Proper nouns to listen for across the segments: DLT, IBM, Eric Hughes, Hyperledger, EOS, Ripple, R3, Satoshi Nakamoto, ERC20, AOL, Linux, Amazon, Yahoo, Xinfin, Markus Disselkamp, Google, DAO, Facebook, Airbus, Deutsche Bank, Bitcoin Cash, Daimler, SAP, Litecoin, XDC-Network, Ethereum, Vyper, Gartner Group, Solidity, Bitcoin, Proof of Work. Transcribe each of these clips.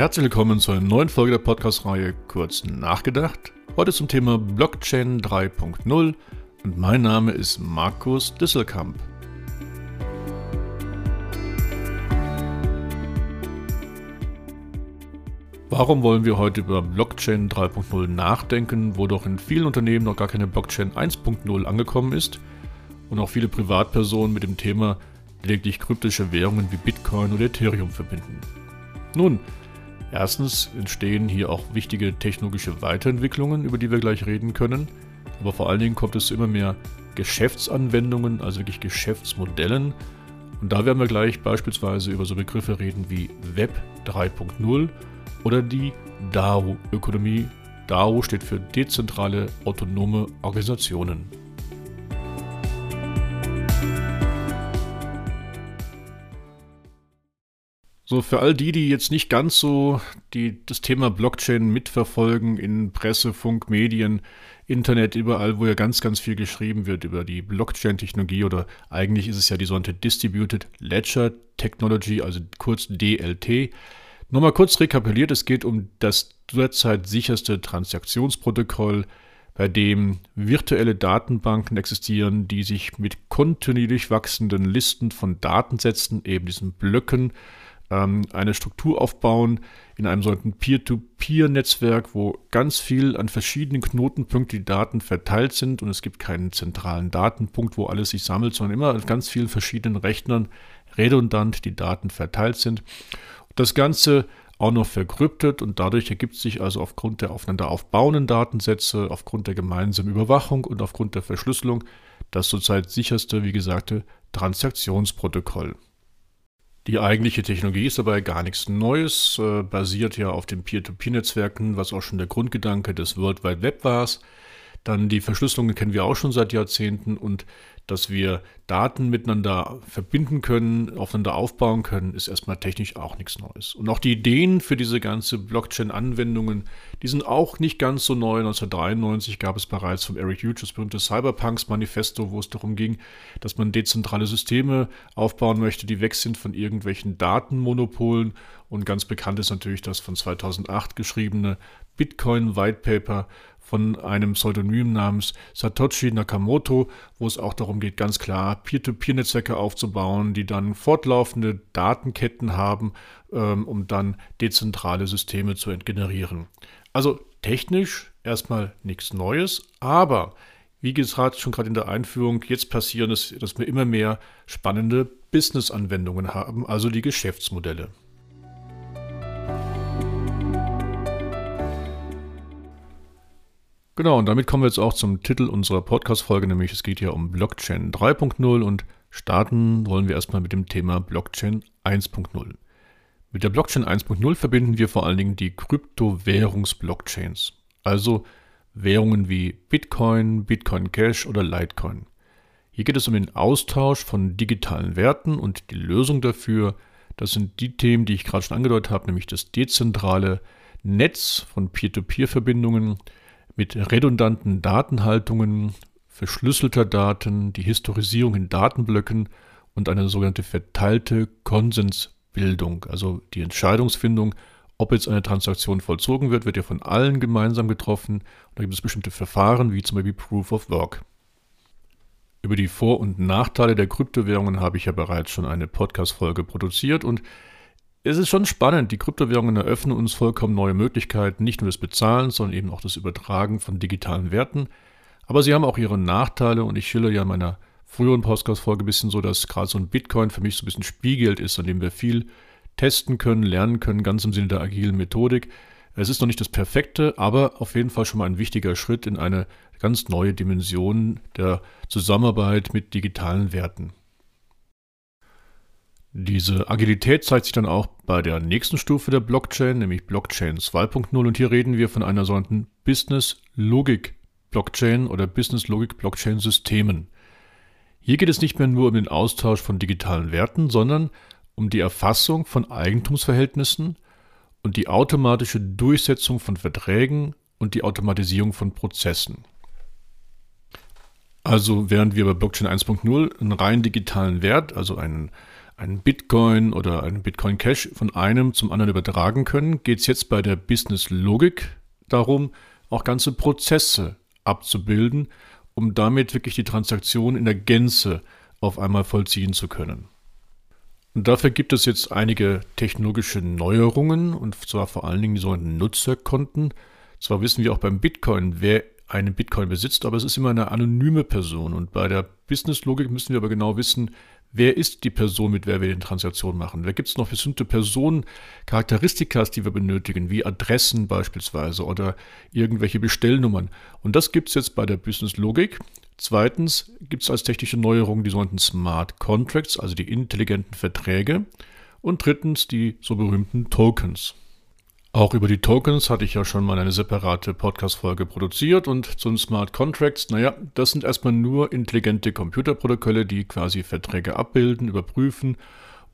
Herzlich willkommen zu einer neuen Folge der Podcast-Reihe Kurz nachgedacht. Heute zum Thema Blockchain 3.0 und mein Name ist Markus Disselkamp. Warum wollen wir heute über Blockchain 3.0 nachdenken, wo doch in vielen Unternehmen noch gar keine Blockchain 1.0 angekommen ist und auch viele Privatpersonen mit dem Thema lediglich kryptische Währungen wie Bitcoin oder Ethereum verbinden? Nun, erstens entstehen hier auch wichtige technologische Weiterentwicklungen, über die wir gleich reden können, aber vor allen Dingen kommt es zu immer mehr Geschäftsanwendungen, also wirklich Geschäftsmodellen, und da werden wir gleich beispielsweise über so Begriffe reden wie Web 3.0 oder die DAO-Ökonomie. DAO steht für dezentrale autonome Organisationen. So, für all die jetzt nicht ganz so das Thema Blockchain mitverfolgen in Presse, Funk, Medien, Internet, überall, wo ja ganz, ganz viel geschrieben wird über die Blockchain-Technologie, oder eigentlich ist es ja die sogenannte Distributed Ledger Technology, also kurz DLT. Nochmal kurz rekapituliert, es geht um das derzeit sicherste Transaktionsprotokoll, bei dem virtuelle Datenbanken existieren, die sich mit kontinuierlich wachsenden Listen von Datensätzen, eben diesen Blöcken, eine Struktur aufbauen in einem solchen Peer-to-Peer-Netzwerk, wo ganz viel an verschiedenen Knotenpunkten die Daten verteilt sind, und es gibt keinen zentralen Datenpunkt, wo alles sich sammelt, sondern immer an ganz vielen verschiedenen Rechnern redundant die Daten verteilt sind. Das Ganze auch noch verkryptet, und dadurch ergibt sich also aufgrund der aufeinander aufbauenden Datensätze, aufgrund der gemeinsamen Überwachung und aufgrund der Verschlüsselung das zurzeit sicherste, wie gesagte, Transaktionsprotokoll. Die eigentliche Technologie ist dabei gar nichts Neues, basiert ja auf den Peer-to-Peer-Netzwerken, was auch schon der Grundgedanke des World Wide Web war. Dann die Verschlüsselung kennen wir auch schon seit Jahrzehnten, und dass wir Daten miteinander verbinden können, aufeinander aufbauen können, ist erstmal technisch auch nichts Neues. Und auch die Ideen für diese ganze Blockchain-Anwendungen, die sind auch nicht ganz so neu. 1993 gab es bereits von Eric Hughes das berühmte Cyberpunks-Manifesto, wo es darum ging, dass man dezentrale Systeme aufbauen möchte, die weg sind von irgendwelchen Datenmonopolen. Und ganz bekannt ist natürlich das von 2008 geschriebene Bitcoin-Whitepaper von einem Pseudonym namens Satoshi Nakamoto, wo es auch darum geht, ganz klar Peer-to-Peer-Netzwerke aufzubauen, die dann fortlaufende Datenketten haben, um dann dezentrale Systeme zu generieren. Also technisch erstmal nichts Neues, aber wie gesagt, schon gerade in der Einführung, jetzt passieren es, dass wir immer mehr spannende Business-Anwendungen haben, also die Geschäftsmodelle. Genau, und damit kommen wir jetzt auch zum Titel unserer Podcast-Folge, nämlich es geht hier um Blockchain 3.0, und starten wollen wir erstmal mit dem Thema Blockchain 1.0. Mit der Blockchain 1.0 verbinden wir vor allen Dingen die Kryptowährungs-Blockchains, also Währungen wie Bitcoin, Bitcoin Cash oder Litecoin. Hier geht es um den Austausch von digitalen Werten, und die Lösung dafür, das sind die Themen, die ich gerade schon angedeutet habe, nämlich das dezentrale Netz von Peer-to-Peer-Verbindungen, mit redundanten Datenhaltungen, verschlüsselter Daten, die Historisierung in Datenblöcken und eine sogenannte verteilte Konsensbildung. Also die Entscheidungsfindung, ob jetzt eine Transaktion vollzogen wird, wird ja von allen gemeinsam getroffen. Und da gibt es bestimmte Verfahren, wie zum Beispiel Proof of Work. Über die Vor- und Nachteile der Kryptowährungen habe ich ja bereits schon eine Podcast-Folge produziert, und es ist schon spannend, die Kryptowährungen eröffnen uns vollkommen neue Möglichkeiten, nicht nur das Bezahlen, sondern eben auch das Übertragen von digitalen Werten. Aber sie haben auch ihre Nachteile, und ich schilder ja in meiner früheren Podcast-Folge ein bisschen so, dass gerade so ein Bitcoin für mich so ein bisschen Spielgeld ist, an dem wir viel testen können, lernen können, ganz im Sinne der agilen Methodik. Es ist noch nicht das Perfekte, aber auf jeden Fall schon mal ein wichtiger Schritt in eine ganz neue Dimension der Zusammenarbeit mit digitalen Werten. Diese Agilität zeigt sich dann auch bei der nächsten Stufe der Blockchain, nämlich Blockchain 2.0, und hier reden wir von einer sogenannten Business-Logik-Blockchain oder Business-Logik-Blockchain-Systemen. Hier geht es nicht mehr nur um den Austausch von digitalen Werten, sondern um die Erfassung von Eigentumsverhältnissen und die automatische Durchsetzung von Verträgen und die Automatisierung von Prozessen. Also während wir bei Blockchain 1.0 einen rein digitalen Wert, also einen einen Bitcoin oder einen Bitcoin Cash von einem zum anderen übertragen können, geht es jetzt bei der Business-Logik darum, auch ganze Prozesse abzubilden, um damit wirklich die Transaktion in der Gänze auf einmal vollziehen zu können. Und dafür gibt es jetzt einige technologische Neuerungen, und zwar vor allen Dingen die sogenannten Nutzerkonten. Zwar wissen wir auch beim Bitcoin, wer einen Bitcoin besitzt, aber es ist immer eine anonyme Person. Und bei der Business-Logik müssen wir aber genau wissen, wer ist die Person, mit der wir die Transaktion machen. Da gibt es noch bestimmte Personencharakteristika, die wir benötigen, wie Adressen beispielsweise oder irgendwelche Bestellnummern. Und das gibt es jetzt bei der Business-Logik. Zweitens gibt es als technische Neuerung die sogenannten Smart Contracts, also die intelligenten Verträge. Und drittens die so berühmten Tokens. Auch über die Tokens hatte ich ja schon mal eine separate Podcast-Folge produziert, und zum Smart Contracts, naja, das sind erstmal nur intelligente Computerprotokolle, die quasi Verträge abbilden, überprüfen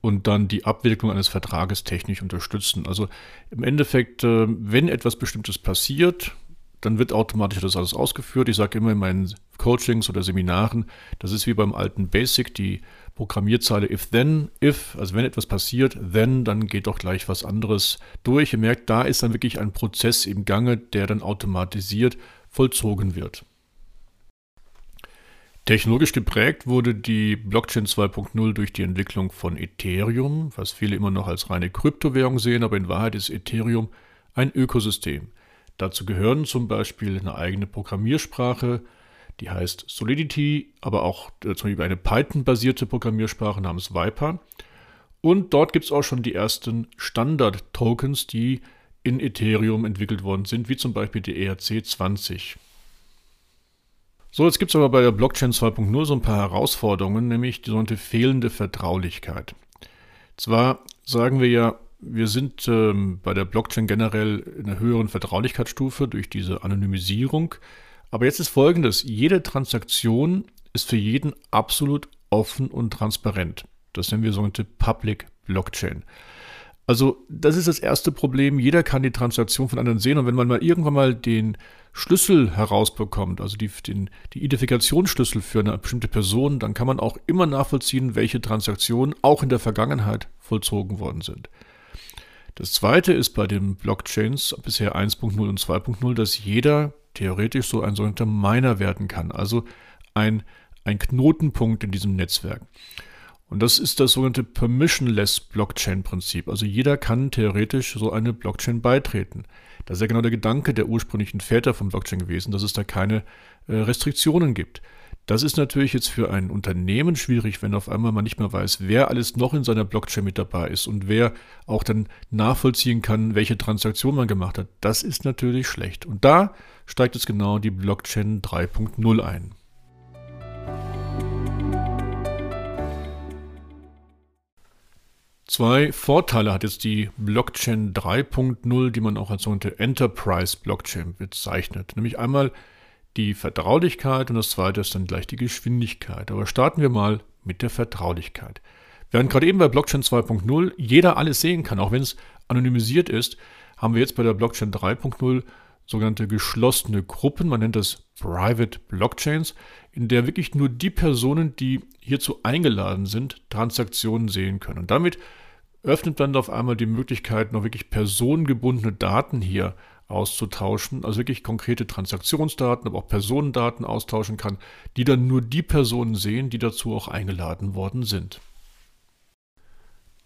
und dann die Abwicklung eines Vertrages technisch unterstützen. Also im Endeffekt, wenn etwas Bestimmtes passiert, dann wird automatisch das alles ausgeführt. Ich sage immer in meinen Coachings oder Seminaren, das ist wie beim alten Basic, die Programmierzeile if, also wenn etwas passiert, dann geht doch gleich was anderes durch. Ihr merkt, da ist dann wirklich ein Prozess im Gange, der dann automatisiert vollzogen wird. Technologisch geprägt wurde die Blockchain 2.0 durch die Entwicklung von Ethereum, was viele immer noch als reine Kryptowährung sehen, aber in Wahrheit ist Ethereum ein Ökosystem. Dazu gehören zum Beispiel eine eigene Programmiersprache, die heißt Solidity, aber auch zum Beispiel eine Python-basierte Programmiersprache namens Vyper. Und dort gibt es auch schon die ersten Standard-Tokens, die in Ethereum entwickelt worden sind, wie zum Beispiel die ERC20. So, jetzt gibt es aber bei der Blockchain 2.0 so ein paar Herausforderungen, nämlich die sogenannte fehlende Vertraulichkeit. Zwar sagen wir ja, wir sind bei der Blockchain generell in einer höheren Vertraulichkeitsstufe durch diese Anonymisierung. Aber jetzt ist Folgendes: Jede Transaktion ist für jeden absolut offen und transparent. Das nennen wir sogenannte Public Blockchain. Also das ist das erste Problem. Jeder kann die Transaktion von anderen sehen. Und wenn man mal irgendwann mal den Schlüssel herausbekommt, also die Identifikationsschlüssel für eine bestimmte Person, dann kann man auch immer nachvollziehen, welche Transaktionen auch in der Vergangenheit vollzogen worden sind. Das zweite ist bei den Blockchains bisher 1.0 und 2.0, dass jeder theoretisch so ein sogenannter Miner werden kann, also ein Knotenpunkt in diesem Netzwerk. Und das ist das sogenannte Permissionless Blockchain Prinzip, also jeder kann theoretisch so eine Blockchain beitreten. Das ist ja genau der Gedanke der ursprünglichen Väter von Blockchain gewesen, dass es da keine Restriktionen gibt. Das ist natürlich jetzt für ein Unternehmen schwierig, wenn auf einmal man nicht mehr weiß, wer alles noch in seiner Blockchain mit dabei ist und wer auch dann nachvollziehen kann, welche Transaktion man gemacht hat. Das ist natürlich schlecht. Und da steigt jetzt genau die Blockchain 3.0 ein. Zwei Vorteile hat jetzt die Blockchain 3.0, die man auch als sogenannte Enterprise Blockchain bezeichnet. Nämlich einmal die Vertraulichkeit und das zweite ist dann gleich die Geschwindigkeit. Aber starten wir mal mit der Vertraulichkeit. Während gerade eben bei Blockchain 2.0 jeder alles sehen kann, auch wenn es anonymisiert ist, haben wir jetzt bei der Blockchain 3.0 sogenannte geschlossene Gruppen, man nennt das Private Blockchains, in der wirklich nur die Personen, die hierzu eingeladen sind, Transaktionen sehen können. Und damit öffnet dann auf einmal die Möglichkeit, noch wirklich personengebundene Daten hier auszutauschen, also wirklich konkrete Transaktionsdaten, aber auch Personendaten austauschen kann, die dann nur die Personen sehen, die dazu auch eingeladen worden sind.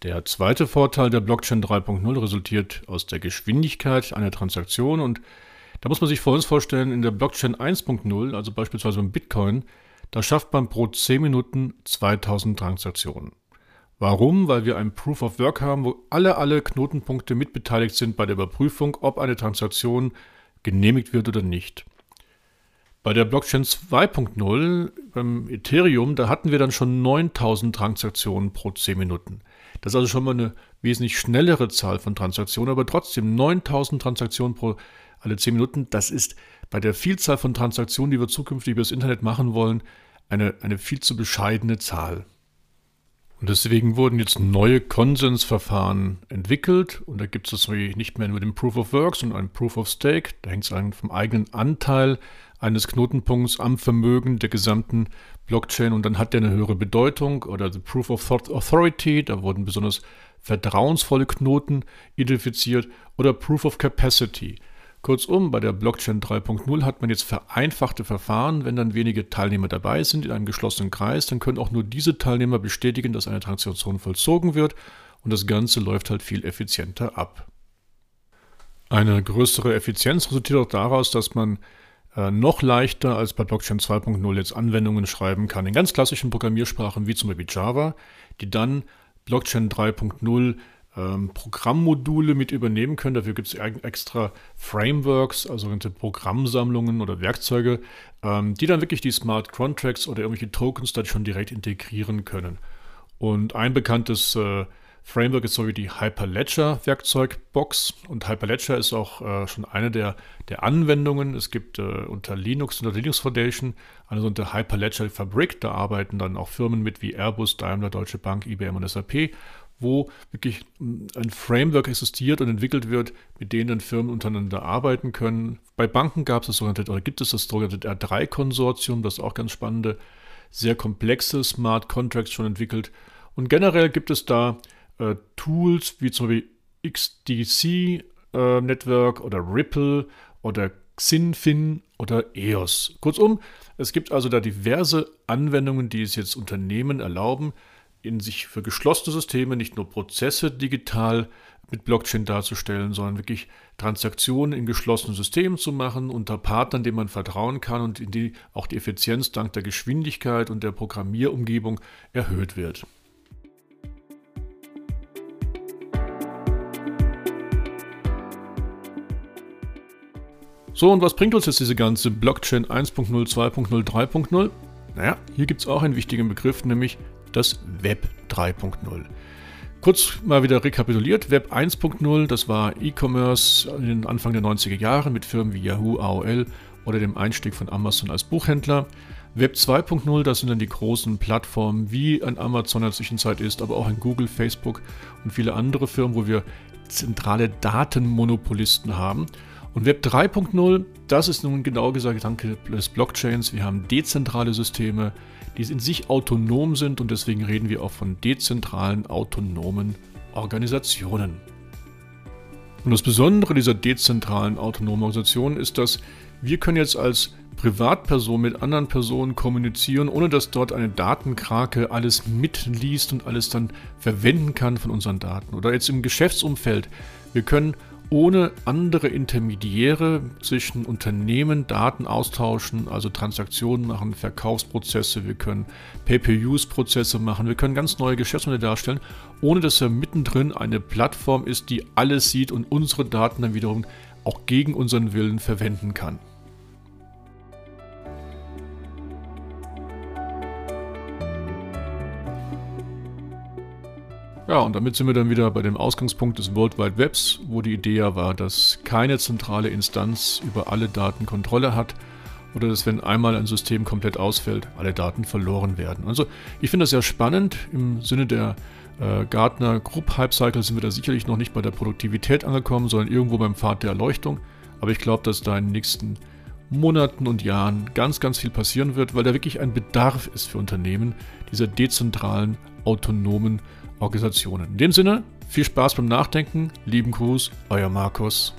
Der zweite Vorteil der Blockchain 3.0 resultiert aus der Geschwindigkeit einer Transaktion, und da muss man sich vor uns vorstellen, in der Blockchain 1.0, also beispielsweise beim Bitcoin, da schafft man pro 10 Minuten 2000 Transaktionen. Warum? Weil wir ein Proof of Work haben, wo alle Knotenpunkte mitbeteiligt sind bei der Überprüfung, ob eine Transaktion genehmigt wird oder nicht. Bei der Blockchain 2.0, beim Ethereum, da hatten wir dann schon 9000 Transaktionen pro 10 Minuten. Das ist also schon mal eine wesentlich schnellere Zahl von Transaktionen, aber trotzdem 9000 Transaktionen pro alle 10 Minuten, das ist bei der Vielzahl von Transaktionen, die wir zukünftig über das Internet machen wollen, eine viel zu bescheidene Zahl. Und deswegen wurden jetzt neue Konsensverfahren entwickelt. Und da gibt es nicht mehr nur den Proof of Work, sondern einen Proof of Stake. Da hängt es vom eigenen Anteil eines Knotenpunkts am Vermögen der gesamten Blockchain. Und dann hat der eine höhere Bedeutung. Oder the Proof of Authority, da wurden besonders vertrauensvolle Knoten identifiziert. Oder Proof of Capacity. Kurzum, bei der Blockchain 3.0 hat man jetzt vereinfachte Verfahren. Wenn dann wenige Teilnehmer dabei sind in einem geschlossenen Kreis, dann können auch nur diese Teilnehmer bestätigen, dass eine Transaktion vollzogen wird, und das Ganze läuft halt viel effizienter ab. Eine größere Effizienz resultiert auch daraus, dass man noch leichter als bei Blockchain 2.0 jetzt Anwendungen schreiben kann in ganz klassischen Programmiersprachen wie zum Beispiel Java, die dann Blockchain 3.0 Programmmodule mit übernehmen können. Dafür gibt es extra Frameworks, also Programmsammlungen oder Werkzeuge, die dann wirklich die Smart Contracts oder irgendwelche Tokens dann schon direkt integrieren können. Und ein bekanntes Framework ist so wie die Hyperledger Werkzeugbox. Und Hyperledger ist auch schon eine der Anwendungen. Es gibt unter Linux und der Linux Foundation, also unter Hyperledger Fabrik, da arbeiten dann auch Firmen mit wie Airbus, Daimler, Deutsche Bank, IBM und SAP, wo wirklich ein Framework existiert und entwickelt wird, mit denen dann Firmen untereinander arbeiten können. Bei Banken gab es das sogenannte, oder gibt es das sogenannte R3-Konsortium, das auch ganz spannende, sehr komplexe Smart Contracts schon entwickelt. Und generell gibt es da Tools wie zum Beispiel XDC-Network oder Ripple oder Xinfin oder EOS. Kurzum, es gibt also da diverse Anwendungen, die es jetzt Unternehmen erlauben, in sich für geschlossene Systeme nicht nur Prozesse digital mit Blockchain darzustellen, sondern wirklich Transaktionen in geschlossenen Systemen zu machen, unter Partnern, denen man vertrauen kann und in die auch die Effizienz dank der Geschwindigkeit und der Programmierumgebung erhöht wird. So, und was bringt uns jetzt diese ganze Blockchain 1.0, 2.0, 3.0? Naja, hier gibt es auch einen wichtigen Begriff, nämlich das Web 3.0. Kurz mal wieder rekapituliert, Web 1.0, das war E-Commerce in den Anfang der 90er Jahre mit Firmen wie Yahoo, AOL oder dem Einstieg von Amazon als Buchhändler. Web 2.0, das sind dann die großen Plattformen wie ein Amazon in der Zwischenzeit ist, aber auch ein Google, Facebook und viele andere Firmen, wo wir zentrale Datenmonopolisten haben. Und Web 3.0, das ist nun genau gesagt der Gedanke des Blockchains. Wir haben dezentrale Systeme, die in sich autonom sind, und deswegen reden wir auch von dezentralen, autonomen Organisationen. Und das Besondere dieser dezentralen, autonomen Organisationen ist, dass wir können jetzt als Privatperson mit anderen Personen kommunizieren, ohne dass dort eine Datenkrake alles mitliest und alles dann verwenden kann von unseren Daten. Oder jetzt im Geschäftsumfeld, wir können ohne andere Intermediäre zwischen Unternehmen Daten austauschen, also Transaktionen machen, Verkaufsprozesse, wir können Pay-per-Use-Prozesse machen, wir können ganz neue Geschäftsmodelle darstellen, ohne dass da mittendrin eine Plattform ist, die alles sieht und unsere Daten dann wiederum auch gegen unseren Willen verwenden kann. Ja, und damit sind wir dann wieder bei dem Ausgangspunkt des World Wide Webs, wo die Idee ja war, dass keine zentrale Instanz über alle Daten Kontrolle hat oder dass, wenn einmal ein System komplett ausfällt, alle Daten verloren werden. Also ich finde das sehr spannend. Im Sinne der Gartner Group Hype Cycle sind wir da sicherlich noch nicht bei der Produktivität angekommen, sondern irgendwo beim Pfad der Erleuchtung. Aber ich glaube, dass da in den nächsten Monaten und Jahren ganz, ganz viel passieren wird, weil da wirklich ein Bedarf ist für Unternehmen dieser dezentralen, autonomen Organisationen. In dem Sinne, viel Spaß beim Nachdenken. Lieben Gruß, euer Markus.